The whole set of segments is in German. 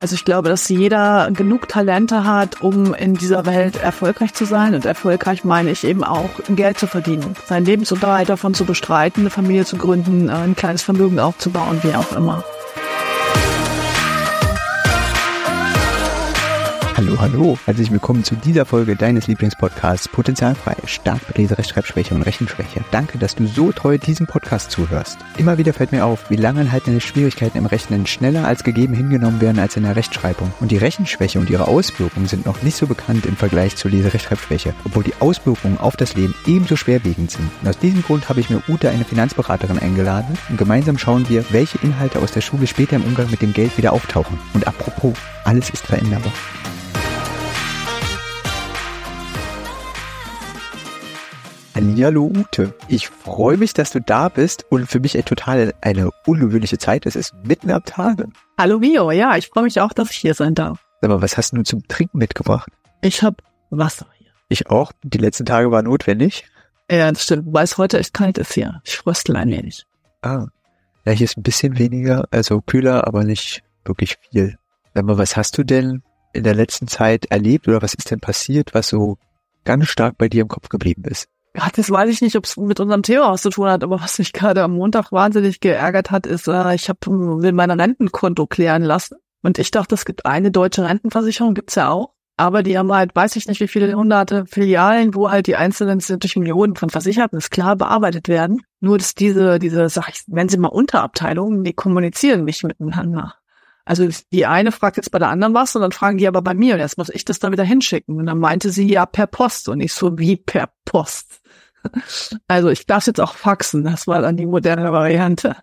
Also ich glaube, dass jeder genug Talente hat, um in dieser Welt erfolgreich zu sein. Und erfolgreich meine ich eben auch, Geld zu verdienen, seinen Lebensunterhalt davon zu bestreiten, eine Familie zu gründen, ein kleines Vermögen aufzubauen, wie auch immer. Hallo, herzlich willkommen zu dieser Folge deines Lieblingspodcasts Potenzialfrei, stark mit Leserecht, Schreibschwäche und Rechenschwäche. Danke, dass du so treu diesem Podcast zuhörst. Immer wieder fällt mir auf, wie langanhaltende Schwierigkeiten im Rechnen schneller als gegeben hingenommen werden als in der Rechtschreibung. Und die Rechenschwäche und ihre Auswirkungen sind noch nicht so bekannt im Vergleich zur Leserecht, Schreibschwäche, obwohl die Auswirkungen auf das Leben ebenso schwerwiegend sind. Und aus diesem Grund habe ich mir Ute, eine Finanzberaterin, eingeladen und gemeinsam schauen wir, welche Inhalte aus der Schule später im Umgang mit dem Geld wieder auftauchen. Und apropos, alles ist veränderbar. Hallihallo Ute, ich freue mich, dass du da bist und für mich total eine ungewöhnliche Zeit. Es ist mitten am Tag. Hallo Mio, ja, ich freue mich auch, dass ich hier sein darf. Aber was hast du zum Trinken mitgebracht? Ich habe Wasser hier. Ich auch. Die letzten Tage waren notwendig. Ja, das stimmt, wobei es heute echt kalt ist hier. Ich fröstle ein wenig. Ah, ja, hier ist ein bisschen weniger, also kühler, aber nicht wirklich viel. Aber was hast du denn in der letzten Zeit erlebt oder was ist denn passiert, was so ganz stark bei dir im Kopf geblieben ist? Das weiß ich nicht, ob es mit unserem Thema was zu tun hat, aber was mich gerade am Montag wahnsinnig geärgert hat, ist, ich will mein Rentenkonto klären lassen. Und ich dachte, es gibt eine deutsche Rentenversicherung, gibt's ja auch. Aber die haben halt, weiß ich nicht, wie viele hunderte Filialen, wo halt die einzelnen, sind durch Millionen von Versicherten, ist klar, bearbeitet werden. Nur, dass diese, sag ich, wenn sie mal Unterabteilungen, die kommunizieren nicht miteinander. Also die eine fragt jetzt bei der anderen was und dann fragen die aber bei mir und jetzt muss ich das dann wieder hinschicken. Und dann meinte sie ja per Post und ich so, wie per Post? Also ich darf es jetzt auch faxen, das war dann die moderne Variante.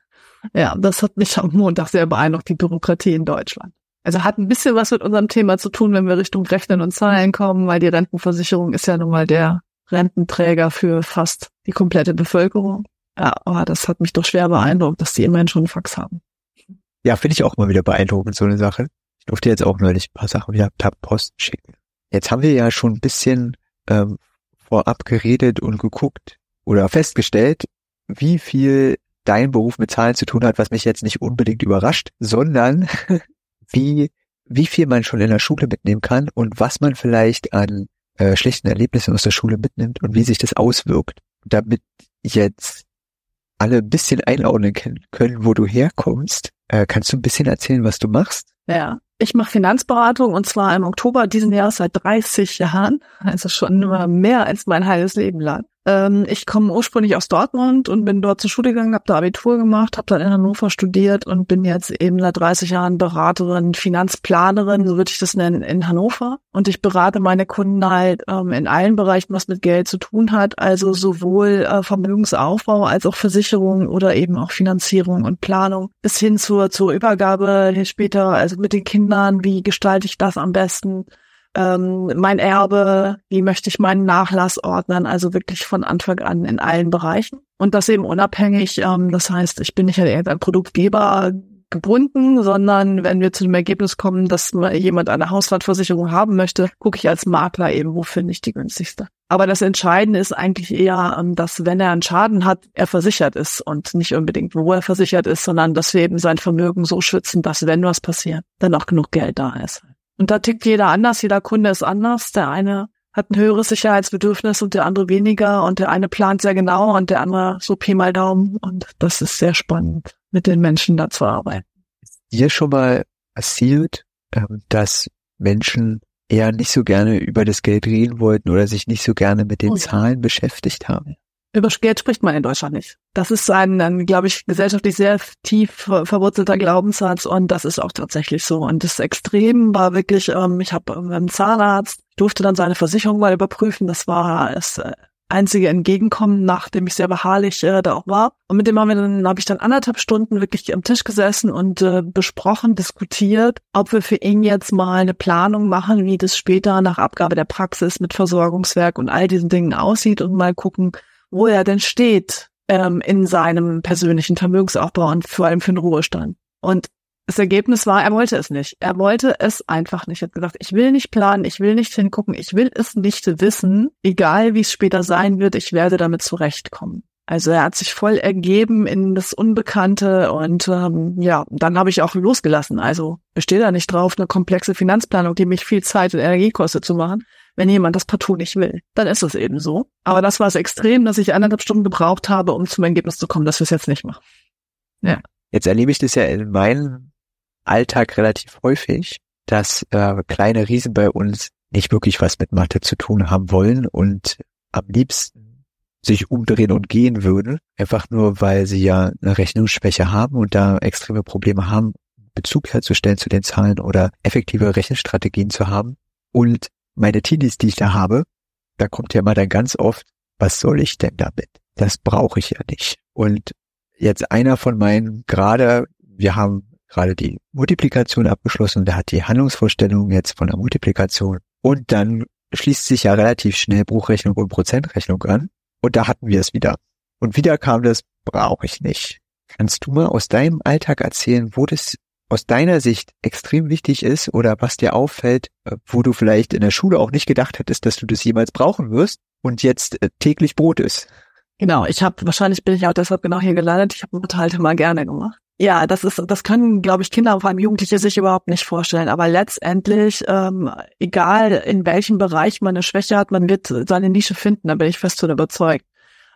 Ja, das hat mich am Montag sehr beeindruckt, die Bürokratie in Deutschland. Also hat ein bisschen was mit unserem Thema zu tun, wenn wir Richtung Rechnen und Zahlen kommen, weil die Rentenversicherung ist ja nun mal der Rententräger für fast die komplette Bevölkerung. Ja, aber das hat mich doch schwer beeindruckt, dass die immerhin schon einen Fax haben. Ja, finde ich auch mal wieder beeindruckend, so eine Sache. Ich durfte jetzt auch neulich ein paar Sachen wieder per Post schicken. Jetzt haben wir ja schon ein bisschen vorab geredet und geguckt oder festgestellt, wie viel dein Beruf mit Zahlen zu tun hat, was mich jetzt nicht unbedingt überrascht, sondern wie viel man schon in der Schule mitnehmen kann und was man vielleicht an schlechten Erlebnissen aus der Schule mitnimmt und wie sich das auswirkt. Damit jetzt alle ein bisschen einordnen können, wo du herkommst, kannst du ein bisschen erzählen, was du machst? Ja, ich mache Finanzberatung und zwar im Oktober diesen Jahres seit 30 Jahren, also schon mehr als mein halbes Leben lang. Ich komme ursprünglich aus Dortmund und bin dort zur Schule gegangen, habe da Abitur gemacht, habe dann in Hannover studiert und bin jetzt eben seit 30 Jahren Beraterin, Finanzplanerin, so würde ich das nennen, in Hannover. Und ich berate meine Kunden halt in allen Bereichen, was mit Geld zu tun hat, also sowohl Vermögensaufbau als auch Versicherung oder eben auch Finanzierung und Planung bis hin zur Übergabe später, also mit den Kindern, wie gestalte ich das am besten? Mein Erbe, wie möchte ich meinen Nachlass ordnen, also wirklich von Anfang an in allen Bereichen. Und das eben unabhängig, das heißt, ich bin nicht an irgendein Produktgeber gebunden, sondern wenn wir zu dem Ergebnis kommen, dass jemand eine Hausratversicherung haben möchte, gucke ich als Makler eben, wo finde ich die günstigste. Aber das Entscheidende ist eigentlich eher, dass wenn er einen Schaden hat, er versichert ist und nicht unbedingt, wo er versichert ist, sondern dass wir eben sein Vermögen so schützen, dass wenn was passiert, dann auch genug Geld da ist. Und da tickt jeder anders, jeder Kunde ist anders. Der eine hat ein höheres Sicherheitsbedürfnis und der andere weniger. Und der eine plant sehr genau und der andere so Pi mal Daumen. Und das ist sehr spannend, mit den Menschen da zu arbeiten. Ist dir schon mal passiert, dass Menschen eher nicht so gerne über das Geld reden wollten oder sich nicht so gerne mit den Zahlen beschäftigt haben? Über Geld spricht man in Deutschland nicht. Das ist ein, glaube ich, gesellschaftlich sehr tief verwurzelter Glaubenssatz und das ist auch tatsächlich so. Und das Extrem war wirklich, ich habe einen Zahnarzt, durfte dann seine Versicherung mal überprüfen. Das war das einzige Entgegenkommen, nachdem ich sehr beharrlich da auch war. Und mit dem habe ich dann 1,5 Stunden wirklich am Tisch gesessen und besprochen, diskutiert, ob wir für ihn jetzt mal eine Planung machen, wie das später nach Abgabe der Praxis mit Versorgungswerk und all diesen Dingen aussieht und mal gucken, wo er denn steht in seinem persönlichen Vermögensaufbau und vor allem für den Ruhestand. Und das Ergebnis war, er wollte es nicht. Er wollte es einfach nicht. Er hat gesagt, ich will nicht planen, ich will nicht hingucken, ich will es nicht wissen, egal wie es später sein wird, ich werde damit zurechtkommen. Also er hat sich voll ergeben in das Unbekannte und dann habe ich auch losgelassen. Also ich stehe da nicht drauf, eine komplexe Finanzplanung, die mich viel Zeit und Energie kostet, zu machen. Wenn jemand das partout nicht will, dann ist es eben so. Aber das war es extrem, dass ich 1,5 Stunden gebraucht habe, um zum Ergebnis zu kommen, dass wir es jetzt nicht machen. Ja. Jetzt erlebe ich das ja in meinem Alltag relativ häufig, dass kleine Riesen bei uns nicht wirklich was mit Mathe zu tun haben wollen und am liebsten sich umdrehen und gehen würden, einfach nur, weil sie ja eine Rechnungsschwäche haben und da extreme Probleme haben, Bezug herzustellen zu den Zahlen oder effektive Rechenstrategien zu haben. Und meine Teenies, die ich da habe, da kommt ja immer dann ganz oft, was soll ich denn damit? Das brauche ich ja nicht. Und jetzt einer von meinen wir haben gerade die Multiplikation abgeschlossen und der hat die Handlungsvorstellung jetzt von der Multiplikation. Und dann schließt sich ja relativ schnell Bruchrechnung und Prozentrechnung an. Und da hatten wir es wieder. Und wieder kam das, brauche ich nicht. Kannst du mal aus deinem Alltag erzählen, wo das aus deiner Sicht extrem wichtig ist oder was dir auffällt, wo du vielleicht in der Schule auch nicht gedacht hättest, dass du das jemals brauchen wirst und jetzt täglich Brot ist? Genau, wahrscheinlich bin ich auch deshalb genau hier gelandet. Ich habe Mathe halt immer gerne gemacht. Ja, das können, glaube ich, Kinder und vor allem Jugendliche sich überhaupt nicht vorstellen. Aber letztendlich, egal in welchem Bereich man eine Schwäche hat, man wird seine Nische finden, da bin ich fest von überzeugt.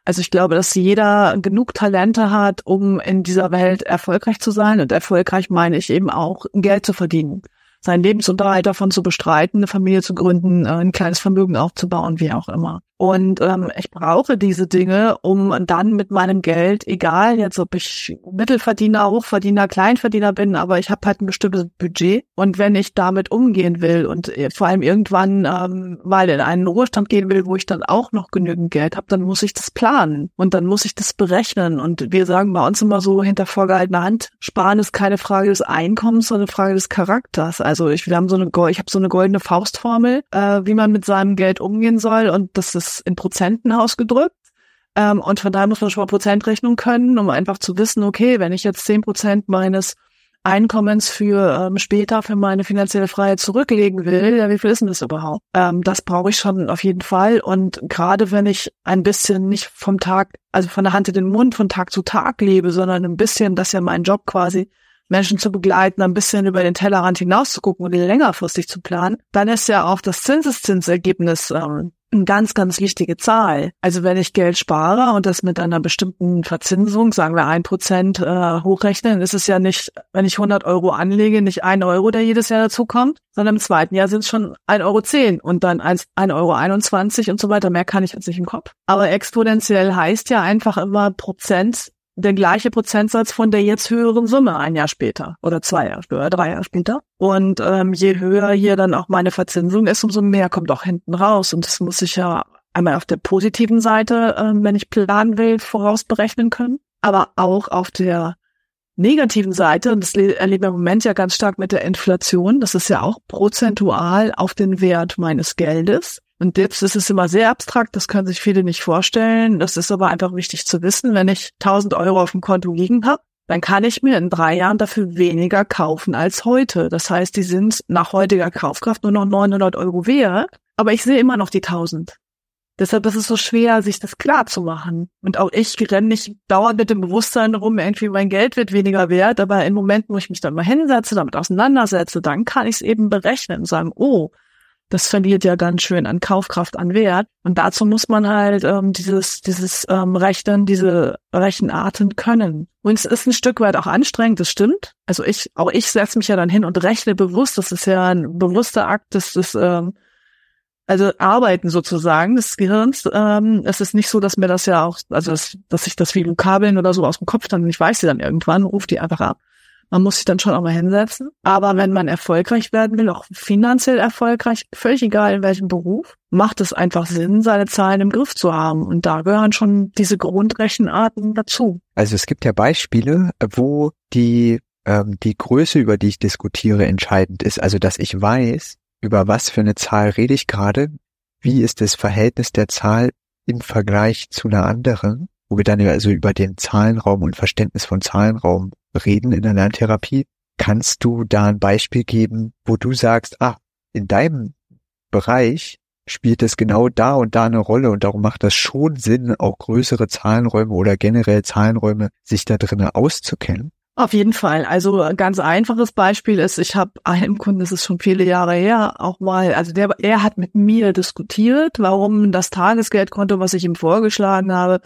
Also ich glaube, dass jeder genug Talente hat, um in dieser Welt erfolgreich zu sein. Und erfolgreich meine ich eben auch, Geld zu verdienen, seinen Lebensunterhalt davon zu bestreiten, eine Familie zu gründen, ein kleines Vermögen aufzubauen, wie auch immer. Und ich brauche diese Dinge, um dann mit meinem Geld, egal jetzt ob ich Mittelverdiener, Hochverdiener, Kleinverdiener bin, aber ich habe halt ein bestimmtes Budget. Und wenn ich damit umgehen will und vor allem irgendwann mal in einen Ruhestand gehen will, wo ich dann auch noch genügend Geld habe, dann muss ich das planen und dann muss ich das berechnen. Und wir sagen bei uns immer so hinter vorgehaltener Hand, Sparen ist keine Frage des Einkommens, sondern eine Frage des Charakters. Also ich habe so eine goldene Faustformel, wie man mit seinem Geld umgehen soll, und das ist in Prozenten ausgedrückt. Und von daher muss man schon mal Prozentrechnung können, um einfach zu wissen, okay, wenn ich jetzt 10% meines Einkommens für später für meine finanzielle Freiheit zurücklegen will, ja, wie viel ist denn das überhaupt? Das brauche ich schon auf jeden Fall. Und gerade wenn ich ein bisschen nicht vom Tag, also von der Hand in den Mund, von Tag zu Tag lebe, sondern ein bisschen, das ist ja mein Job quasi, Menschen zu begleiten, ein bisschen über den Tellerrand hinaus zu gucken und längerfristig zu planen, dann ist ja auch das Zinseszinsergebnis eine ganz, ganz wichtige Zahl. Also wenn ich Geld spare und das mit einer bestimmten Verzinsung, sagen wir 1%, hochrechnen, ist es ja nicht, wenn ich 100 Euro anlege, nicht 1 Euro, der jedes Jahr dazukommt, sondern im zweiten Jahr sind es schon 1,10 € und dann 1,21 € und so weiter. Mehr kann ich jetzt nicht im Kopf. Aber exponentiell heißt ja einfach immer Prozent, der gleiche Prozentsatz von der jetzt höheren Summe ein Jahr später oder 2 Jahre später, 3 Jahre später. Und je höher hier dann auch meine Verzinsung ist, umso mehr kommt auch hinten raus. Und das muss ich ja einmal auf der positiven Seite, wenn ich planen will, vorausberechnen können, aber auch auf der negativen Seite. Und das erleben wir im Moment ja ganz stark mit der Inflation. Das ist ja auch prozentual auf den Wert meines Geldes. Und jetzt ist es immer sehr abstrakt, das können sich viele nicht vorstellen. Das ist aber einfach wichtig zu wissen. Wenn ich 1.000 Euro auf dem Konto liegen habe, dann kann ich mir in 3 Jahren dafür weniger kaufen als heute. Das heißt, die sind nach heutiger Kaufkraft nur noch 900 € wert, aber ich sehe immer noch die 1.000. Deshalb ist es so schwer, sich das klar zu machen. Und auch ich renne nicht dauernd mit dem Bewusstsein rum, irgendwie mein Geld wird weniger wert, aber im Moment, wo ich mich dann mal hinsetze, damit auseinandersetze, dann kann ich es eben berechnen und sagen, oh, das verliert ja ganz schön an Kaufkraft, an Wert. Und dazu muss man halt diese Rechenarten können. Und es ist ein Stück weit auch anstrengend, das stimmt. Also ich setze mich ja dann hin und rechne bewusst. Das ist ja ein bewusster Akt, das ist also Arbeiten sozusagen des Gehirns. Es ist nicht so, dass mir das ja auch, also dass ich das wie Vokabeln oder so aus dem Kopf dann, ich weiß sie dann irgendwann, rufe die einfach ab. Man muss sich dann schon auch mal hinsetzen. Aber wenn man erfolgreich werden will, auch finanziell erfolgreich, völlig egal in welchem Beruf, macht es einfach Sinn, seine Zahlen im Griff zu haben. Und da gehören schon diese Grundrechenarten dazu. Also es gibt ja Beispiele, wo die Größe, über die ich diskutiere, entscheidend ist. Also dass ich weiß, über was für eine Zahl rede ich gerade, wie ist das Verhältnis der Zahl im Vergleich zu einer anderen, wo wir dann also über den Zahlenraum und Verständnis von Zahlenraum reden in der Lerntherapie. Kannst du da ein Beispiel geben, wo du sagst, in deinem Bereich spielt es genau da und da eine Rolle und darum macht das schon Sinn, auch größere Zahlenräume oder generell Zahlenräume sich da drinnen auszukennen? Auf jeden Fall. Also ein ganz einfaches Beispiel ist, ich habe einem Kunden, das ist schon viele Jahre her, auch mal, also er hat mit mir diskutiert, warum das Tagesgeldkonto, was ich ihm vorgeschlagen habe,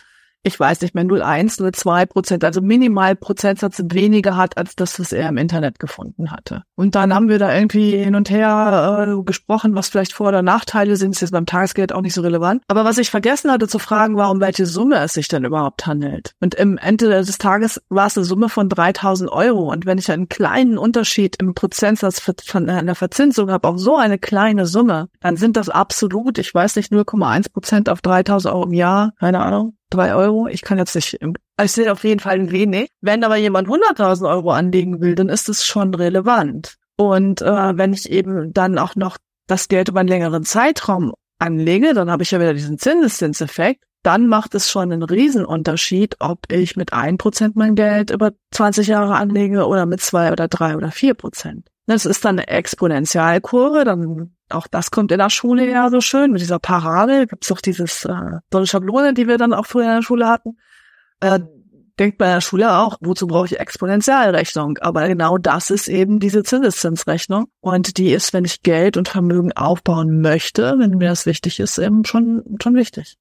ich weiß nicht mehr, 0,1, 0,2%, also Minimalprozentsatz weniger hat, als das, was er im Internet gefunden hatte. Und dann haben wir da irgendwie hin und her gesprochen, was vielleicht Vor- oder Nachteile sind, ist jetzt beim Tagesgeld auch nicht so relevant. Aber was ich vergessen hatte zu fragen, war, um welche Summe es sich denn überhaupt handelt. Und im Ende des Tages war es eine Summe von 3.000 €. Und wenn ich einen kleinen Unterschied im Prozentsatz von einer Verzinsung habe auf so eine kleine Summe, dann sind das absolut, ich weiß nicht, 0,1% auf 3.000 € im Jahr, keine Ahnung. 3 €, ich kann jetzt nicht, ich sehe auf jeden Fall wenig. Wenn aber jemand 100.000 € anlegen will, dann ist es schon relevant. Und wenn ich eben dann auch noch das Geld über einen längeren Zeitraum anlege, dann habe ich ja wieder diesen Zinseszinseffekt. Dann macht es schon einen Riesenunterschied, ob ich mit 1% mein Geld über 20 Jahre anlege oder mit 2 oder 3 oder 4%. Das ist dann eine Exponentialkurve, dann auch das kommt in der Schule ja so schön mit dieser Parabel. Gibt's doch dieses so eine Schablone, die wir dann auch früher in der Schule hatten. Denkt bei der Schule auch, wozu brauche ich Exponentialrechnung? Aber genau das ist eben diese Zinseszinsrechnung. Und die ist, wenn ich Geld und Vermögen aufbauen möchte, wenn mir das wichtig ist, eben schon wichtig.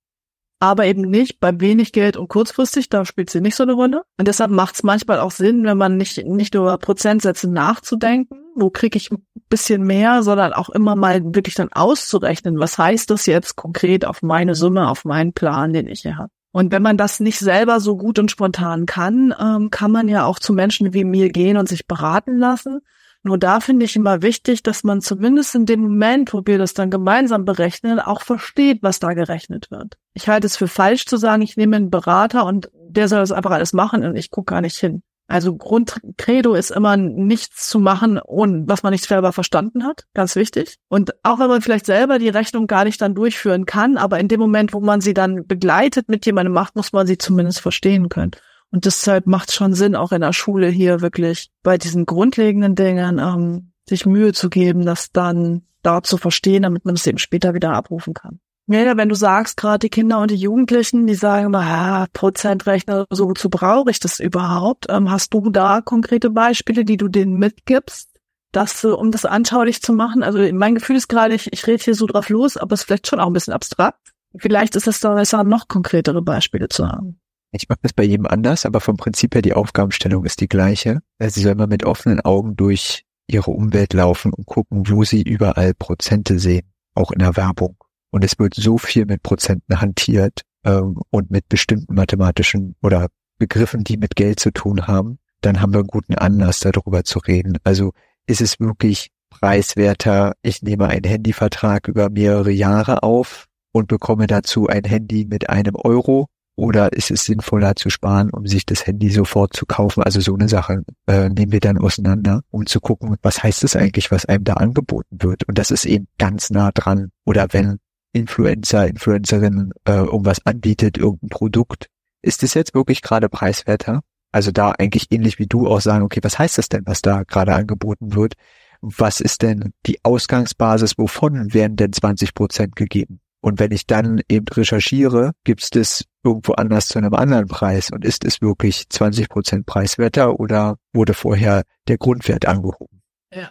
Aber eben nicht bei wenig Geld und kurzfristig, da spielt sie nicht so eine Rolle. Und deshalb macht es manchmal auch Sinn, wenn man nicht nur über Prozentsätze nachzudenken, wo kriege ich ein bisschen mehr, sondern auch immer mal wirklich dann auszurechnen, was heißt das jetzt konkret auf meine Summe, auf meinen Plan, den ich hier habe. Und wenn man das nicht selber so gut und spontan kann, kann man ja auch zu Menschen wie mir gehen und sich beraten lassen. Nur da finde ich immer wichtig, dass man zumindest in dem Moment, wo wir das dann gemeinsam berechnen, auch versteht, was da gerechnet wird. Ich halte es für falsch zu sagen, ich nehme einen Berater und der soll das einfach alles machen und ich gucke gar nicht hin. Also Grundcredo ist immer, nichts zu machen, ohne was man nicht selber verstanden hat. Ganz wichtig. Und auch wenn man vielleicht selber die Rechnung gar nicht dann durchführen kann, aber in dem Moment, wo man sie dann begleitet mit jemandem macht, muss man sie zumindest verstehen können. Und deshalb macht es schon Sinn, auch in der Schule hier wirklich bei diesen grundlegenden Dingen sich Mühe zu geben, das dann da zu verstehen, damit man es eben später wieder abrufen kann. Ja, wenn du sagst, gerade die Kinder und die Jugendlichen, die sagen immer, Prozentrechner, so wozu brauche ich das überhaupt? Hast du da konkrete Beispiele, die du denen mitgibst, dass, um das anschaulich zu machen? Also mein Gefühl ist gerade, ich rede hier so drauf los, aber es ist vielleicht schon auch ein bisschen abstrakt. Vielleicht ist es da besser, noch konkretere Beispiele zu haben. Ich mache das bei jedem anders, aber vom Prinzip her die Aufgabenstellung ist die gleiche. Also sie soll immer mit offenen Augen durch ihre Umwelt laufen und gucken, wo sie überall Prozente sehen, auch in der Werbung. Und es wird so viel mit Prozenten hantiert und mit bestimmten mathematischen oder Begriffen, die mit Geld zu tun haben, dann haben wir einen guten Anlass, darüber zu reden. Also ist es wirklich preiswerter, ich nehme einen Handyvertrag über mehrere Jahre auf und bekomme dazu ein Handy mit $1? Oder ist es sinnvoller zu sparen, um sich das Handy sofort zu kaufen? Also so eine Sache nehmen wir dann auseinander, um zu gucken, was heißt das eigentlich, was einem da angeboten wird? Und das ist eben ganz nah dran. Oder wenn Influencer, Influencerinnen irgendwas anbietet, irgendein Produkt, ist das jetzt wirklich gerade preiswerter? Also da eigentlich ähnlich wie du auch sagen, okay, was heißt das denn, was da gerade angeboten wird? Was ist denn die Ausgangsbasis? Wovon werden denn 20% gegeben? Und wenn ich dann eben recherchiere, gibt's das irgendwo anders zu einem anderen Preis und ist es wirklich 20% preiswerter oder wurde vorher der Grundwert angehoben? Ja,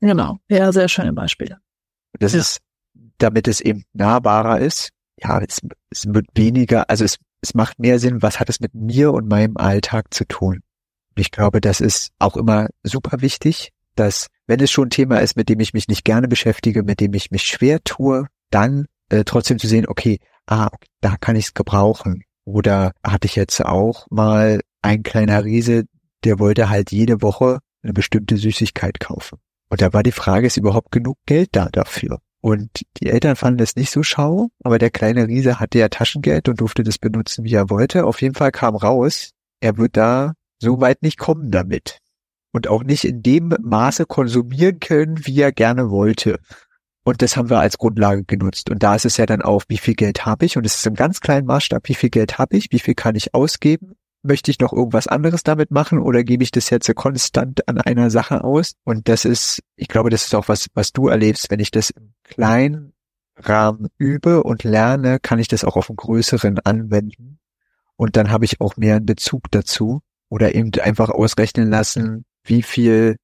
genau. Ja, sehr schöne Beispiele. Das ist, damit es eben nahbarer ist, ja, es wird weniger, also es macht mehr Sinn, was hat es mit mir und meinem Alltag zu tun? Und ich glaube, das ist auch immer super wichtig, dass wenn es schon ein Thema ist, mit dem ich mich nicht gerne beschäftige, mit dem ich mich schwer tue, dann trotzdem zu sehen, okay, da kann ich es gebrauchen. Oder hatte ich jetzt auch mal ein kleiner Riese, der wollte halt jede Woche eine bestimmte Süßigkeit kaufen. Und da war die Frage, ist überhaupt genug Geld da dafür? Und die Eltern fanden das nicht so schau, aber der kleine Riese hatte ja Taschengeld und durfte das benutzen, wie er wollte. Auf jeden Fall kam raus, er wird da so weit nicht kommen damit. Und auch nicht in dem Maße konsumieren können, wie er gerne wollte. Und das haben wir als Grundlage genutzt. Und da ist es ja dann auch, wie viel Geld habe ich? Und es ist im ganz kleinen Maßstab, wie viel Geld habe ich? Wie viel kann ich ausgeben? Möchte ich noch irgendwas anderes damit machen? Oder gebe ich das jetzt so konstant an einer Sache aus? Und das ist, ich glaube, das ist auch was du erlebst, wenn ich das im Kleinen Rahmen übe und lerne, kann ich das auch auf einen größeren anwenden. Und dann habe ich auch mehr einen Bezug dazu. Oder eben einfach ausrechnen lassen, wie viel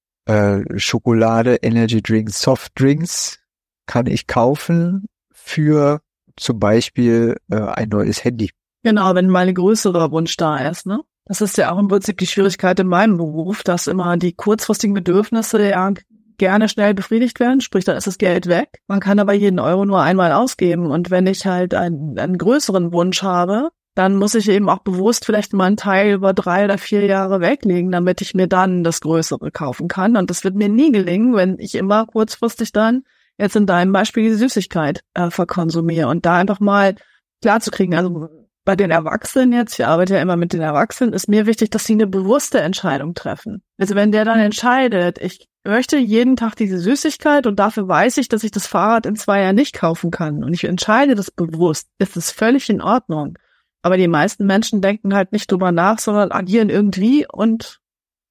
Schokolade, Energy Drinks, Softdrinks kann ich kaufen für zum Beispiel ein neues Handy. Genau, wenn mal ein größerer Wunsch da ist, ne? Das ist ja auch im Prinzip die Schwierigkeit in meinem Beruf, dass immer die kurzfristigen Bedürfnisse ja gerne schnell befriedigt werden, sprich, dann ist das Geld weg. Man kann aber jeden Euro nur einmal ausgeben. Und wenn ich halt einen größeren Wunsch habe, dann muss ich eben auch bewusst vielleicht mal einen Teil über 3 oder 4 Jahre weglegen, damit ich mir dann das Größere kaufen kann. Und das wird mir nie gelingen, wenn ich immer kurzfristig dann jetzt in deinem Beispiel die Süßigkeit verkonsumiere. Und da einfach mal klarzukriegen, also bei den Erwachsenen jetzt, ich arbeite ja immer mit den Erwachsenen, ist mir wichtig, dass sie eine bewusste Entscheidung treffen. Also wenn der dann entscheidet, ich möchte jeden Tag diese Süßigkeit und dafür weiß ich, dass ich das Fahrrad in 2 Jahren nicht kaufen kann und ich entscheide das bewusst, ist es völlig in Ordnung. Aber die meisten Menschen denken halt nicht drüber nach, sondern agieren irgendwie und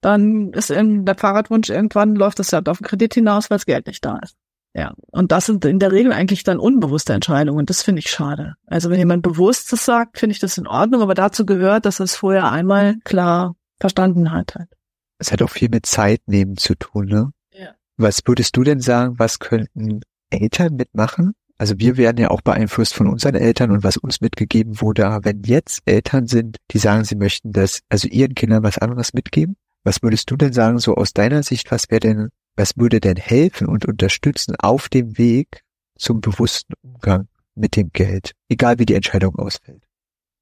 dann ist der Fahrradwunsch, irgendwann läuft das halt auf den Kredit hinaus, weil das Geld nicht da ist. Ja, und das sind in der Regel eigentlich dann unbewusste Entscheidungen und das finde ich schade. Also wenn jemand Bewusstes sagt, finde ich das in Ordnung, aber dazu gehört, dass er es vorher einmal klar verstanden hat. Es hat auch viel mit Zeit nehmen zu tun, ne? Ja. Was würdest du denn sagen, was könnten Eltern mitmachen? Also wir werden ja auch beeinflusst von unseren Eltern und was uns mitgegeben wurde. Wenn jetzt Eltern sind, die sagen, sie möchten das, also ihren Kindern was anderes mitgeben, was würdest du denn sagen, so aus deiner Sicht, was würde denn helfen und unterstützen auf dem Weg zum bewussten Umgang mit dem Geld, egal wie die Entscheidung ausfällt?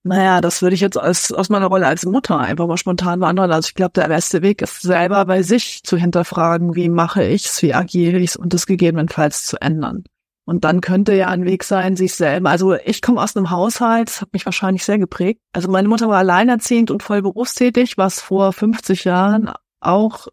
Naja, das würde ich jetzt aus meiner Rolle als Mutter einfach mal spontan beantworten. Also ich glaube, der beste Weg ist, selber bei sich zu hinterfragen, wie mache ich's, wie agiere ich's und das gegebenenfalls zu ändern. Und dann könnte ja ein Weg sein, sich selber, also ich komme aus einem Haushalt, das hat mich wahrscheinlich sehr geprägt. Also meine Mutter war alleinerziehend und voll berufstätig, was vor 50 Jahren auch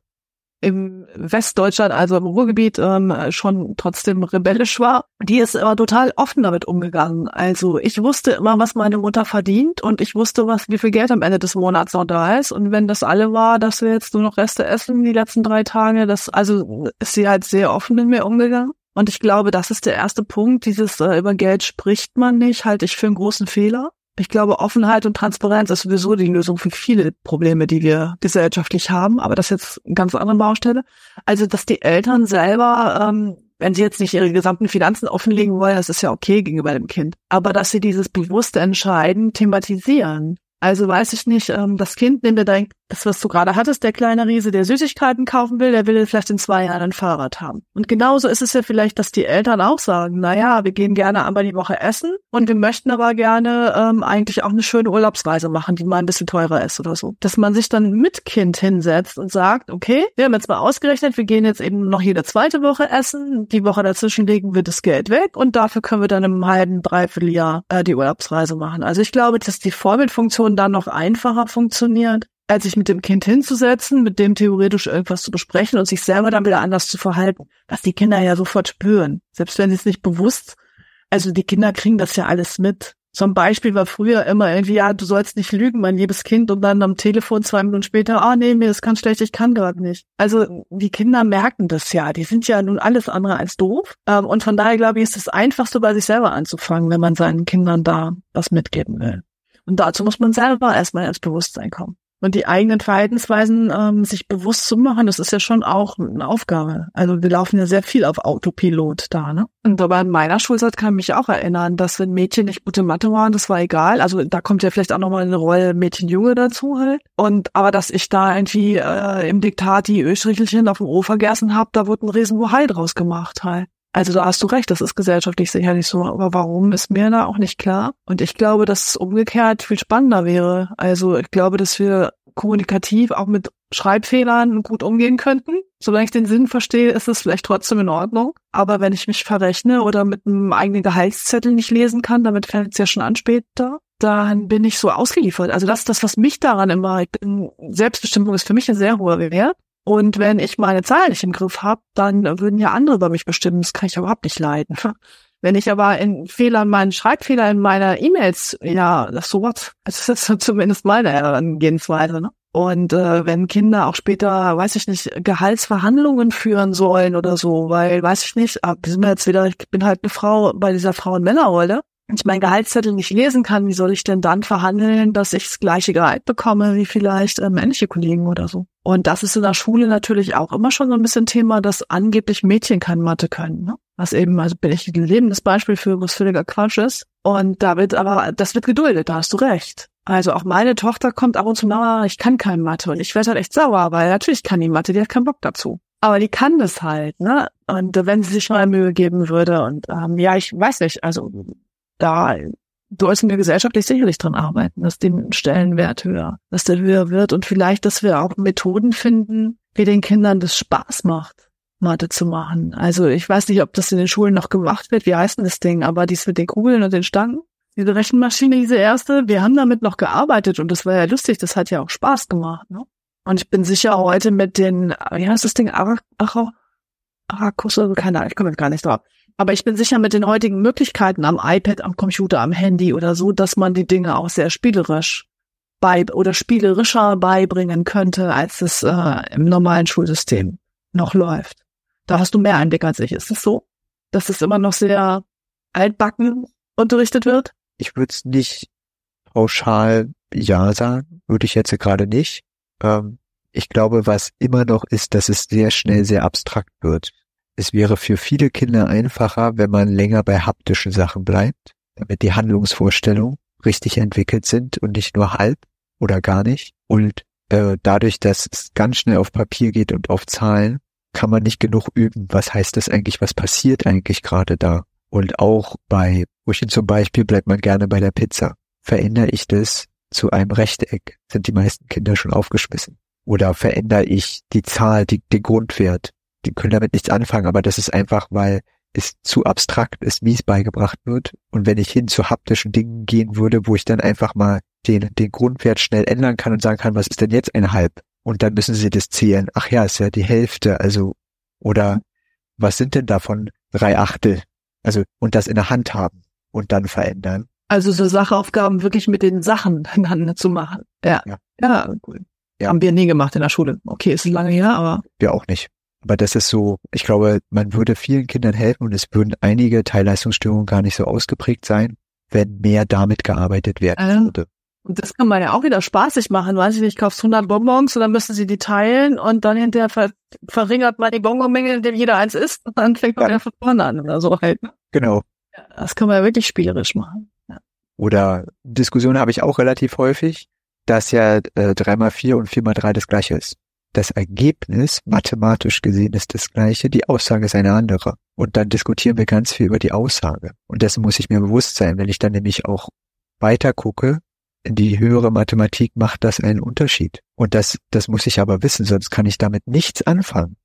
im Westdeutschland, also im Ruhrgebiet, schon trotzdem rebellisch war. Die ist aber total offen damit umgegangen. Also ich wusste immer, was meine Mutter verdient und ich wusste, wie viel Geld am Ende des Monats noch da ist. Und wenn das alle war, dass wir jetzt nur noch Reste essen die letzten 3 Tage, also ist sie halt sehr offen mit mir umgegangen. Und ich glaube, das ist der erste Punkt, dieses über Geld spricht man nicht, halte ich für einen großen Fehler. Ich glaube, Offenheit und Transparenz ist sowieso die Lösung für viele Probleme, die wir gesellschaftlich haben. Aber das ist jetzt eine ganz andere Baustelle. Also, dass die Eltern selber, wenn sie jetzt nicht ihre gesamten Finanzen offenlegen wollen, das ist ja okay gegenüber dem Kind. Aber dass sie dieses bewusste Entscheiden thematisieren. Also weiß ich nicht, das Kind, dem der denkt, das, was du gerade hattest, der kleine Riese, der Süßigkeiten kaufen will, der will vielleicht in 2 Jahren ein Fahrrad haben. Und genauso ist es ja vielleicht, dass die Eltern auch sagen, naja, wir gehen gerne einmal die Woche essen und wir möchten aber gerne eigentlich auch eine schöne Urlaubsreise machen, die mal ein bisschen teurer ist oder so. Dass man sich dann mit Kind hinsetzt und sagt, okay, wir haben jetzt mal ausgerechnet, wir gehen jetzt eben noch jede zweite Woche essen, die Woche dazwischen legen wir das Geld weg und dafür können wir dann im halben, dreiviertel Jahr die Urlaubsreise machen. Also ich glaube, dass die Vorbildfunktion dann noch einfacher funktioniert, als sich mit dem Kind hinzusetzen, mit dem theoretisch irgendwas zu besprechen und sich selber dann wieder anders zu verhalten, was die Kinder ja sofort spüren. Selbst wenn sie es nicht bewusst, also die Kinder kriegen das ja alles mit. Zum Beispiel war früher immer irgendwie, ja, du sollst nicht lügen, mein liebes Kind, und dann am Telefon 2 Minuten später, ah, nee, mir ist ganz schlecht, ich kann gerade nicht. Also die Kinder merken das ja, die sind ja nun alles andere als doof. Und von daher, glaube ich, ist das Einfachste, bei sich selber anzufangen, wenn man seinen Kindern da was mitgeben will. Und dazu muss man selber erstmal ins Bewusstsein kommen. Und die eigenen Verhaltensweisen sich bewusst zu machen, das ist ja schon auch eine Aufgabe. Also wir laufen ja sehr viel auf Autopilot da, ne? Und aber in meiner Schulzeit kann ich mich auch erinnern, dass wenn Mädchen nicht gute Mathe waren, das war egal. Also da kommt ja vielleicht auch nochmal eine Rolle Mädchen-Junge dazu halt. Aber dass ich da irgendwie im Diktat die Ölstrichelchen auf dem O vergessen habe, da wird ein riesen Bohai draus gemacht halt. Also da hast du recht, das ist gesellschaftlich sicherlich so, aber warum ist mir da auch nicht klar? Und ich glaube, dass es umgekehrt viel spannender wäre. Also ich glaube, dass wir kommunikativ auch mit Schreibfehlern gut umgehen könnten. Solange ich den Sinn verstehe, ist es vielleicht trotzdem in Ordnung. Aber wenn ich mich verrechne oder mit einem eigenen Gehaltszettel nicht lesen kann, damit fällt es ja schon an später, dann bin ich so ausgeliefert. Also das ist das, was mich daran immer, Selbstbestimmung ist für mich ein sehr hoher Wert. Und wenn ich meine Zahlen nicht im Griff habe, dann würden ja andere über mich bestimmen. Das kann ich überhaupt nicht leiden. Wenn ich aber Schreibfehler in meiner E-Mails, ja, das so was. Das ist zumindest meine Herangehensweise, ne? Und wenn Kinder auch später, weiß ich nicht, Gehaltsverhandlungen führen sollen oder so, weil, weiß ich nicht, sind wir jetzt wieder, ich bin halt eine Frau bei dieser Frauen-Männer-Rolle. Wenn ich meinen Gehaltszettel nicht lesen kann, wie soll ich denn dann verhandeln, dass ich das gleiche Gehalt bekomme wie vielleicht männliche Kollegen oder so? Und das ist in der Schule natürlich auch immer schon so ein bisschen Thema, dass angeblich Mädchen keine Mathe können, ne? Was eben, also bin ich ein lebendes Beispiel für, was völliger Quatsch ist. Und da wird aber, das wird geduldet, da hast du recht. Also auch meine Tochter kommt ab und zu, Mama, ich kann keine Mathe. Und ich werde halt echt sauer, weil natürlich kann die Mathe, die hat keinen Bock dazu. Aber die kann das halt, ne? Und wenn sie sich mal Mühe geben würde und ja, ich weiß nicht, also da sollten wir gesellschaftlich sicherlich dran arbeiten, dass den Stellenwert höher, dass der höher wird und vielleicht, dass wir auch Methoden finden, wie den Kindern das Spaß macht, Mathe zu machen. Also ich weiß nicht, ob das in den Schulen noch gemacht wird, wie heißt denn das Ding, aber dies mit den Kugeln und den Stangen. Diese Rechenmaschine, diese erste, wir haben damit noch gearbeitet und das war ja lustig, das hat ja auch Spaß gemacht, ne? Und ich bin sicher heute mit den, wie heißt das Ding, Arakus, also keine Ahnung, ich komme jetzt gar nicht drauf. Aber ich bin sicher mit den heutigen Möglichkeiten am iPad, am Computer, am Handy oder so, dass man die Dinge auch sehr spielerisch oder spielerischer beibringen könnte, als es im normalen Schulsystem noch läuft. Da hast du mehr Einblick als ich. Ist es so, dass es immer noch sehr altbacken unterrichtet wird? Ich würde es nicht pauschal ja sagen, würde ich jetzt gerade nicht. Ich glaube, was immer noch ist, dass es sehr schnell sehr abstrakt wird. Es wäre für viele Kinder einfacher, wenn man länger bei haptischen Sachen bleibt, damit die Handlungsvorstellungen richtig entwickelt sind und nicht nur halb oder gar nicht. Und dadurch, dass es ganz schnell auf Papier geht und auf Zahlen, kann man nicht genug üben. Was heißt das eigentlich? Was passiert eigentlich gerade da? Und auch bei Brüchen zum Beispiel bleibt man gerne bei der Pizza. Verändere ich das zu einem Rechteck, sind die meisten Kinder schon aufgeschmissen. Oder verändere ich die Zahl, den Grundwert? Die können damit nichts anfangen, aber das ist einfach, weil es zu abstrakt ist, wie es beigebracht wird. Und wenn ich hin zu haptischen Dingen gehen würde, wo ich dann einfach mal den Grundwert schnell ändern kann und sagen kann, was ist denn jetzt ein Halb? Und dann müssen sie das zählen. Ach ja, ist ja die Hälfte, also, oder was sind denn davon 3/8? Also, und das in der Hand haben und dann verändern. Also so Sachaufgaben wirklich mit den Sachen dann zu machen. Ja, cool. Ja. Haben wir nie gemacht in der Schule. Okay, ist lange her, aber... Wir auch nicht. Aber das ist so, ich glaube, man würde vielen Kindern helfen und es würden einige Teilleistungsstörungen gar nicht so ausgeprägt sein, wenn mehr damit gearbeitet werden würde. Und das kann man ja auch wieder spaßig machen. Weiß ich nicht, ich kaufst 100 Bonbons und dann müssen sie die teilen und dann hinterher verringert man die Bonbonmenge, indem jeder eins isst und dann fängt man ja von vorne an oder so halt. Genau. Ja, das kann man ja wirklich spielerisch machen. Ja. Oder Diskussionen habe ich auch relativ häufig, dass ja 3x4 und 4x3 das gleiche ist. Das Ergebnis, mathematisch gesehen, ist das gleiche, die Aussage ist eine andere. Und dann diskutieren wir ganz viel über die Aussage. Und dessen muss ich mir bewusst sein, wenn ich dann nämlich auch weiter gucke, die höhere Mathematik macht das einen Unterschied. Und das muss ich aber wissen, sonst kann ich damit nichts anfangen.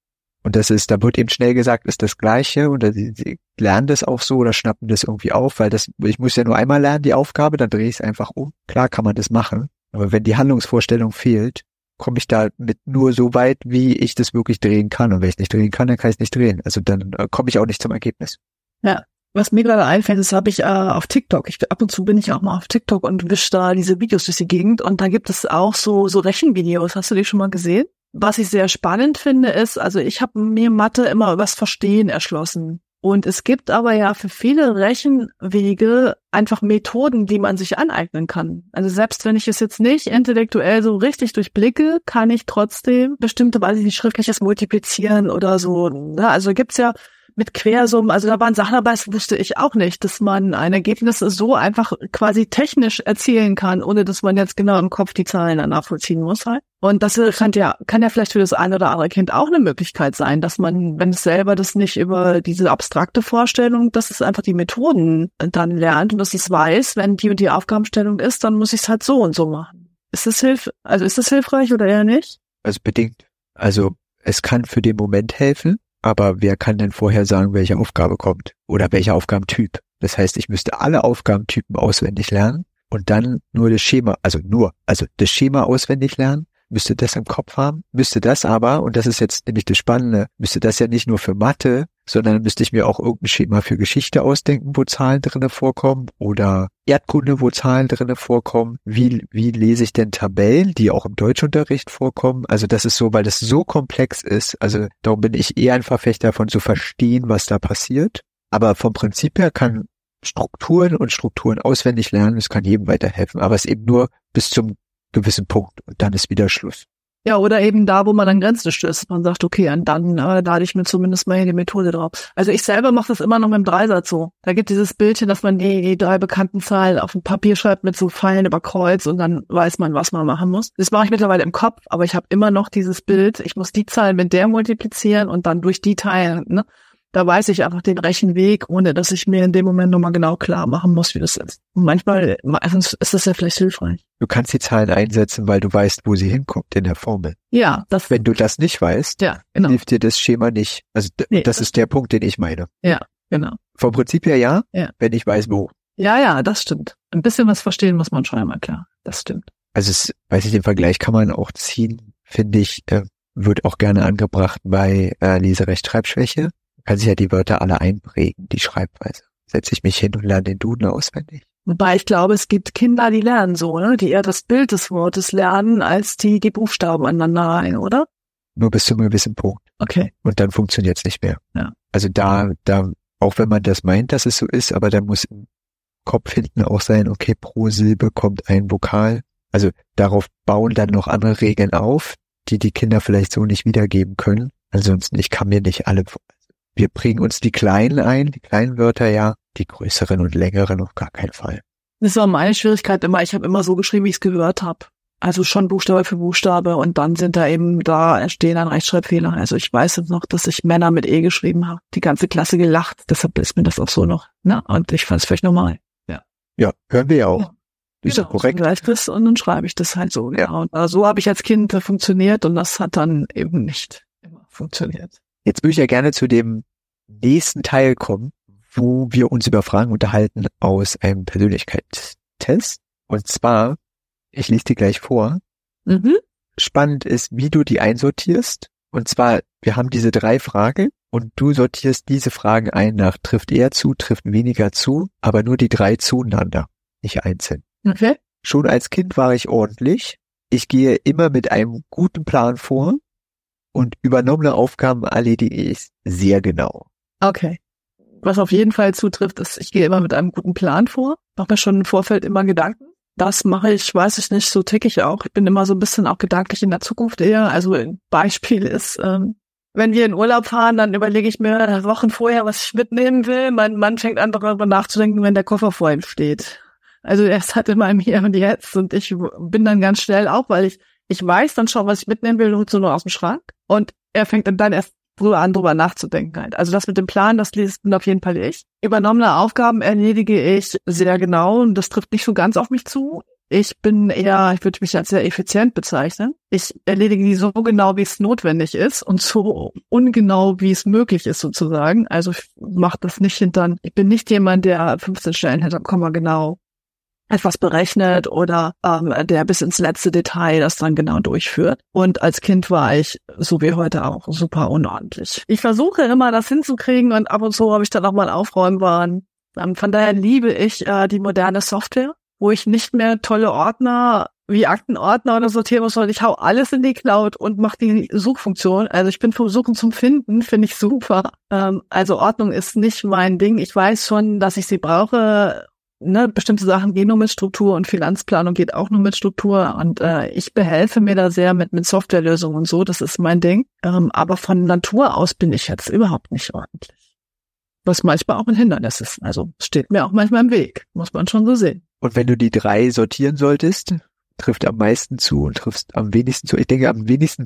Und das ist, da wird eben schnell gesagt, ist das Gleiche und sie lernen das auch so oder schnappen das irgendwie auf, weil ich muss ja nur einmal lernen, die Aufgabe, dann drehe ich es einfach um. Klar kann man das machen, aber wenn die Handlungsvorstellung fehlt, komme ich da mit nur so weit, wie ich das wirklich drehen kann. Und wenn ich nicht drehen kann, dann kann ich es nicht drehen. Also dann komme ich auch nicht zum Ergebnis. Ja. Was mir gerade einfällt, das habe ich auf TikTok. Ab und zu bin ich auch mal auf TikTok und wische da diese Videos durch die Gegend. Und da gibt es auch so Rechenvideos. Hast du die schon mal gesehen? Was ich sehr spannend finde ist, also ich habe mir Mathe immer übers Verstehen erschlossen. Und es gibt aber ja für viele Rechenwege einfach Methoden, die man sich aneignen kann. Also selbst wenn ich es jetzt nicht intellektuell so richtig durchblicke, kann ich trotzdem bestimmte, weiß ich nicht, schriftliches Multiplizieren oder so. Ne? Also gibt's ja mit Quersummen, also da waren Sachen dabei, das wusste ich auch nicht, dass man ein Ergebnis so einfach quasi technisch erzielen kann, ohne dass man jetzt genau im Kopf die Zahlen dann nachvollziehen muss halt. Und das kann ja vielleicht für das ein oder andere Kind auch eine Möglichkeit sein, dass man, wenn es selber das nicht über diese abstrakte Vorstellung, dass es einfach die Methoden dann lernt und dass es weiß, wenn die und die Aufgabenstellung ist, dann muss ich es halt so und so machen. Ist das hilfreich oder eher nicht? Also bedingt. Also es kann für den Moment helfen. Aber wer kann denn vorher sagen, welche Aufgabe kommt oder welcher Aufgabentyp? Das heißt, ich müsste alle Aufgabentypen auswendig lernen und dann nur das Schema, also das Schema auswendig lernen, müsste das im Kopf haben, müsste das aber, und das ist jetzt nämlich das Spannende, müsste das ja nicht nur für Mathe, sondern müsste ich mir auch irgendein Schema für Geschichte ausdenken, wo Zahlen drinne vorkommen oder Erdkunde, wo Zahlen drinne vorkommen. Wie lese ich denn Tabellen, die auch im Deutschunterricht vorkommen? Also das ist so, weil das so komplex ist. Also darum bin ich eher ein Verfechter von zu verstehen, was da passiert. Aber vom Prinzip her kann Strukturen auswendig lernen, es kann jedem weiterhelfen, aber es eben nur bis zum gewissen Punkt und dann ist wieder Schluss. Ja, oder eben da, wo man an Grenzen stößt. Man sagt, okay, und dann lade ich mir zumindest mal hier die Methode drauf. Also ich selber mache das immer noch mit dem Dreisatz so. Da gibt dieses Bildchen, dass man die drei bekannten Zahlen auf ein Papier schreibt mit so Pfeilen über Kreuz und dann weiß man, was man machen muss. Das mache ich mittlerweile im Kopf, aber ich habe immer noch dieses Bild, ich muss die Zahlen mit der multiplizieren und dann durch die teilen, ne? Da weiß ich einfach den Rechenweg, ohne dass ich mir in dem Moment nochmal genau klar machen muss, wie das ist. Und manchmal ist das ja vielleicht hilfreich. Du kannst die Zahlen einsetzen, weil du weißt, wo sie hinkommt in der Formel. Ja, das. Wenn du das nicht weißt, ja, genau, hilft dir das Schema nicht. Also nee, das ist der Punkt, den ich meine. Ja, genau. Vom Prinzip her ja, wenn ich weiß, wo. Ja, das stimmt. Ein bisschen was verstehen muss man schon einmal, klar. Das stimmt. Also den Vergleich kann man auch ziehen, finde ich, wird auch gerne angebracht bei Leserechtschreibschwäche. Kann sich ja die Wörter alle einprägen, die Schreibweise. Setze ich mich hin und lerne den Duden auswendig. Wobei ich glaube, es gibt Kinder, die lernen so, ne? Die eher das Bild des Wortes lernen, als die Buchstaben aneinander rein, oder? Nur bis zu einem gewissen Punkt. Okay. Und dann funktioniert es nicht mehr. Ja. Also da, auch wenn man das meint, dass es so ist, aber da muss im Kopf hinten auch sein, okay, pro Silbe kommt ein Vokal. Also darauf bauen dann noch andere Regeln auf, die Kinder vielleicht so nicht wiedergeben können. Ansonsten, ich kann mir nicht alle... Wir prägen uns die Kleinen ein, die kleinen Wörter ja, die größeren und längeren auf gar keinen Fall. Das war meine Schwierigkeit immer. Ich habe immer so geschrieben, wie ich es gehört habe. Also schon Buchstabe für Buchstabe und dann sind da entstehen dann Rechtschreibfehler. Also ich weiß jetzt noch, dass ich Männer mit E geschrieben habe. Die ganze Klasse gelacht. Deshalb ist mir das auch so noch. Na, und ich fand es völlig normal. Ja. Ja, hören wir ja auch. Ja. Ist ja korrekt. Und dann schreibe ich das halt so. Ja. Genau. Und so habe ich als Kind funktioniert und das hat dann eben nicht immer funktioniert. Jetzt würde ich ja gerne zu dem nächsten Teil kommen, wo wir uns über Fragen unterhalten aus einem Persönlichkeitstest. Und zwar, ich lese dir gleich vor. Mhm. Spannend ist, wie du die einsortierst. Und zwar, wir haben diese 3 Fragen und du sortierst diese Fragen ein nach trifft eher zu, trifft weniger zu, aber nur die 3 zueinander, nicht einzeln. Okay. Schon als Kind war ich ordentlich. Ich gehe immer mit einem guten Plan vor. Und übernommene Aufgaben erledige ich sehr genau. Okay. Was auf jeden Fall zutrifft, ist, ich gehe immer mit einem guten Plan vor. Mache mir schon im Vorfeld immer Gedanken. Das mache ich, weiß ich nicht, so tick ich auch. Ich bin immer so ein bisschen auch gedanklich in der Zukunft eher. Also ein Beispiel ist, wenn wir in Urlaub fahren, dann überlege ich mir Wochen vorher, was ich mitnehmen will. Mein Mann fängt an, darüber nachzudenken, wenn der Koffer vor ihm steht. Also er ist halt immer im Hier und Jetzt. Und ich bin dann ganz schnell auch, weil ich weiß dann schon, was ich mitnehmen will, holst du nur aus dem Schrank. Und er fängt dann erst drüber nachzudenken halt. Also das mit dem Plan, das liest auf jeden Fall ich. Übernommene Aufgaben erledige ich sehr genau und das trifft nicht so ganz auf mich zu. Ich würde mich als sehr effizient bezeichnen. Ich erledige die so genau, wie es notwendig ist und so ungenau, wie es möglich ist sozusagen. Also ich mache das nicht hintern. Ich bin nicht jemand, der 15 Stellen hinterm Komma genau etwas berechnet oder der bis ins letzte Detail das dann genau durchführt. Und als Kind war ich, so wie heute auch, super unordentlich. Ich versuche immer, das hinzukriegen und ab und zu habe ich dann auch mal Aufräumwahn. Von daher liebe ich die moderne Software, wo ich nicht mehr tolle Ordner wie Aktenordner oder sortieren muss, sondern ich hau alles in die Cloud und mache die Suchfunktion. Also ich bin vom Suchen zum Finden, finde ich super. Also Ordnung ist nicht mein Ding. Ich weiß schon, dass ich sie brauche. Ne, bestimmte Sachen gehen nur mit Struktur und Finanzplanung geht auch nur mit Struktur und ich behelfe mir da sehr mit Softwarelösungen und so, das ist mein Ding. Aber von Natur aus bin ich jetzt überhaupt nicht ordentlich. Was manchmal auch ein Hindernis ist. Also steht mir auch manchmal im Weg, muss man schon so sehen. Und wenn du die 3 sortieren solltest, trifft am meisten zu und triffst am wenigsten zu. Ich denke, am wenigsten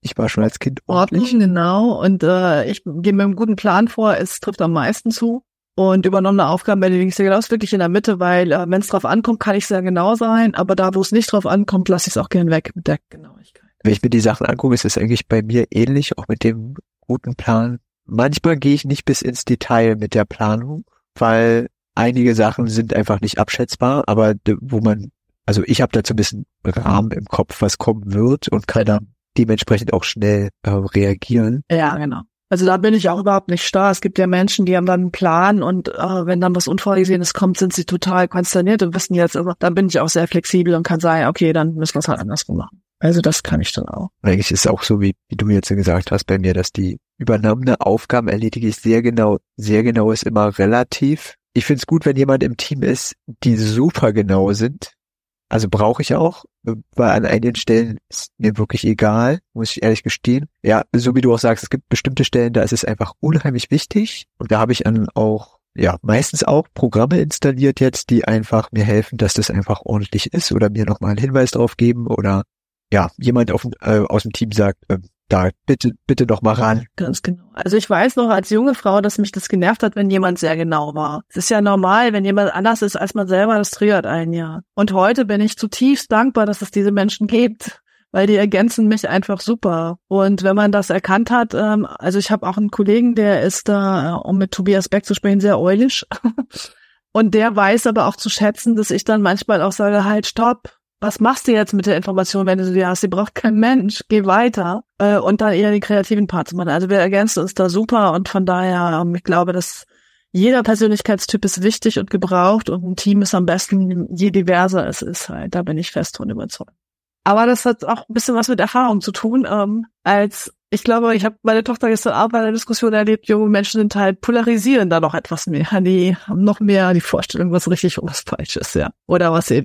ich war schon als Kind ordentlich. Genau, und ich gehe mit einem guten Plan vor, es trifft am meisten zu. Und übernommene Aufgaben erledige ich sehr genau, ist wirklich in der Mitte, weil wenn es drauf ankommt, kann ich sehr genau sein, aber da, wo es nicht drauf ankommt, lasse ich es auch gern weg mit der Genauigkeit. Wenn ich mir die Sachen angucke, ist es eigentlich bei mir ähnlich, auch mit dem guten Plan. Manchmal gehe ich nicht bis ins Detail mit der Planung, weil einige Sachen sind einfach nicht abschätzbar, aber ich habe da so ein bisschen Rahmen im Kopf, was kommen wird und kann dann dementsprechend auch schnell reagieren. Ja, genau. Also da bin ich auch überhaupt nicht starr. Es gibt ja Menschen, die haben dann einen Plan und wenn dann was Unvorhergesehenes kommt, sind sie total konsterniert und wissen jetzt immer. Dann bin ich auch sehr flexibel und kann sagen, okay, dann müssen wir es halt andersrum machen. Also das kann ich dann auch. Eigentlich ist es auch so, wie du jetzt gesagt hast bei mir, dass die übernommene Aufgaben erledige ich sehr genau. Sehr genau ist immer relativ. Ich finde es gut, wenn jemand im Team ist, die super genau sind. Also brauche ich auch, weil an einigen Stellen ist mir wirklich egal, muss ich ehrlich gestehen. Ja, so wie du auch sagst, es gibt bestimmte Stellen, da ist es einfach unheimlich wichtig. Und da habe ich dann auch, ja, meistens auch Programme installiert jetzt, die einfach mir helfen, dass das einfach ordentlich ist oder mir nochmal einen Hinweis drauf geben oder, ja, jemand aus dem Team sagt, da, bitte noch mal ran. Ganz genau. Also ich weiß noch als junge Frau, dass mich das genervt hat, wenn jemand sehr genau war. Es ist ja normal, wenn jemand anders ist als man selber, das triggert einen ja. Und heute bin ich zutiefst dankbar, dass es diese Menschen gibt, weil die ergänzen mich einfach super. Und wenn man das erkannt hat, also ich habe auch einen Kollegen, der ist da, um mit Tobias Beck zu sprechen, sehr eulisch. Und der weiß aber auch zu schätzen, dass ich dann manchmal auch sage, halt, stopp. Was machst du jetzt mit der Information, wenn du die hast? Die braucht kein Mensch. Geh weiter. Und dann eher den kreativen Part zu machen. Also wir ergänzen uns da super. Und von daher, ich glaube, dass jeder Persönlichkeitstyp ist wichtig und gebraucht. Und ein Team ist am besten, je diverser es ist halt. Da bin ich fest von überzeugt. Aber das hat auch ein bisschen was mit Erfahrung zu tun. Ich glaube, ich habe meine Tochter gestern Abend bei der Diskussion erlebt, junge Menschen sind halt, polarisieren da noch etwas mehr. Die haben noch mehr die Vorstellung, was richtig und was falsch ist, ja. Oder was sie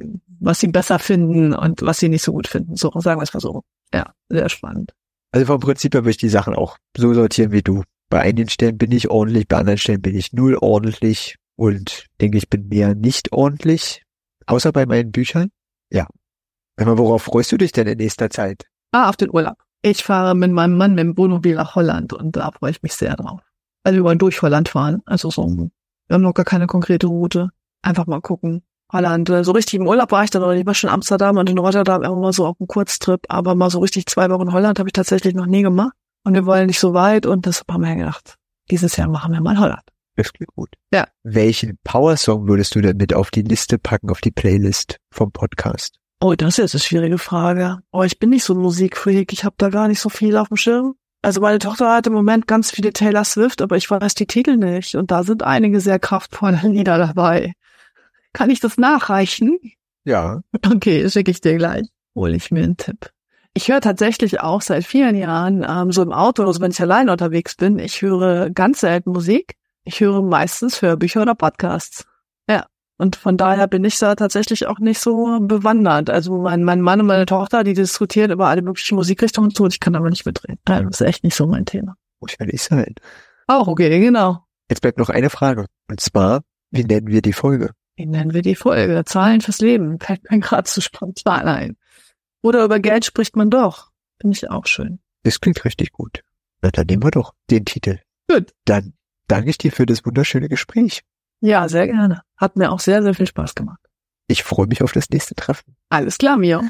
besser finden und was sie nicht so gut finden. So, sagen wir es mal so. Ja, sehr spannend. Also vom Prinzip her würde ich die Sachen auch so sortieren wie du. Bei einigen Stellen bin ich ordentlich, bei anderen Stellen bin ich null ordentlich und denke, ich bin mehr nicht ordentlich. Außer bei meinen Büchern. Ja. Aber worauf freust du dich denn in nächster Zeit? Auf den Urlaub. Ich fahre mit meinem Mann mit dem Wohnmobil nach Holland und da freue ich mich sehr drauf. Also wir wollen durch Holland fahren. Also so, wir haben noch gar keine konkrete Route. Einfach mal gucken. Holland, so richtig im Urlaub war ich dann noch nicht, war schon in Amsterdam und in Rotterdam auch mal so auf einem Kurztrip. Aber mal so richtig 2 Wochen Holland habe ich tatsächlich noch nie gemacht. Und wir wollen nicht so weit und deshalb haben wir gedacht, dieses Jahr machen wir mal Holland. Das klingt gut. Ja. Welchen Power-Song würdest du denn mit auf die Liste packen, auf die Playlist vom Podcast? Oh, das ist jetzt eine schwierige Frage. Oh, ich bin nicht so ein Musikfreak. Ich habe da gar nicht so viel auf dem Schirm. Also meine Tochter hat im Moment ganz viele Taylor Swift, aber ich weiß die Titel nicht. Und da sind einige sehr kraftvolle Lieder dabei. Kann ich das nachreichen? Ja. Okay, schicke ich dir gleich. Hole ich mir einen Tipp. Ich höre tatsächlich auch seit vielen Jahren so im Auto, also wenn ich allein unterwegs bin, ich höre ganz selten Musik. Ich höre meistens Hörbücher oder Podcasts. Ja. Und von daher bin ich da tatsächlich auch nicht so bewandert. Also mein Mann und meine Tochter, die diskutieren über alle möglichen Musikrichtungen und so, ich kann aber nicht mitreden. Das ist echt nicht so mein Thema. Ich werde Israel. Auch okay, genau. Jetzt bleibt noch eine Frage. Und zwar, wie nennen wir die Folge? Wie nennen wir die Folge? Zahlen fürs Leben. Fällt mir gerade zu spontan ein. Oder über Geld spricht man doch. Finde ich auch schön. Das klingt richtig gut. Na, dann nehmen wir doch den Titel. Gut. Dann danke ich dir für das wunderschöne Gespräch. Ja, sehr gerne. Hat mir auch sehr, sehr viel Spaß gemacht. Ich freue mich auf das nächste Treffen. Alles klar, Mio.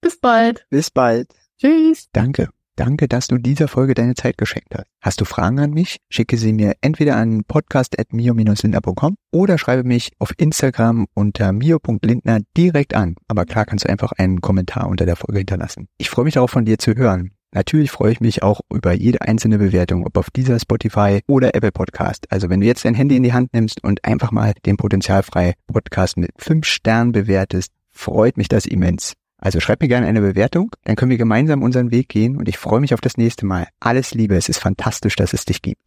Bis bald. Bis bald. Tschüss. Danke. Danke, dass du dieser Folge deine Zeit geschenkt hast. Hast du Fragen an mich? Schicke sie mir entweder an podcast@mio-lindner.com oder schreibe mich auf Instagram unter mio.lindner direkt an. Aber klar kannst du einfach einen Kommentar unter der Folge hinterlassen. Ich freue mich darauf, von dir zu hören. Natürlich freue ich mich auch über jede einzelne Bewertung, ob auf dieser Spotify oder Apple Podcast. Also wenn du jetzt dein Handy in die Hand nimmst und einfach mal den Potenzialfrei Podcast mit 5 Sternen bewertest, freut mich das immens. Also schreib mir gerne eine Bewertung, dann können wir gemeinsam unseren Weg gehen und ich freue mich auf das nächste Mal. Alles Liebe, es ist fantastisch, dass es dich gibt.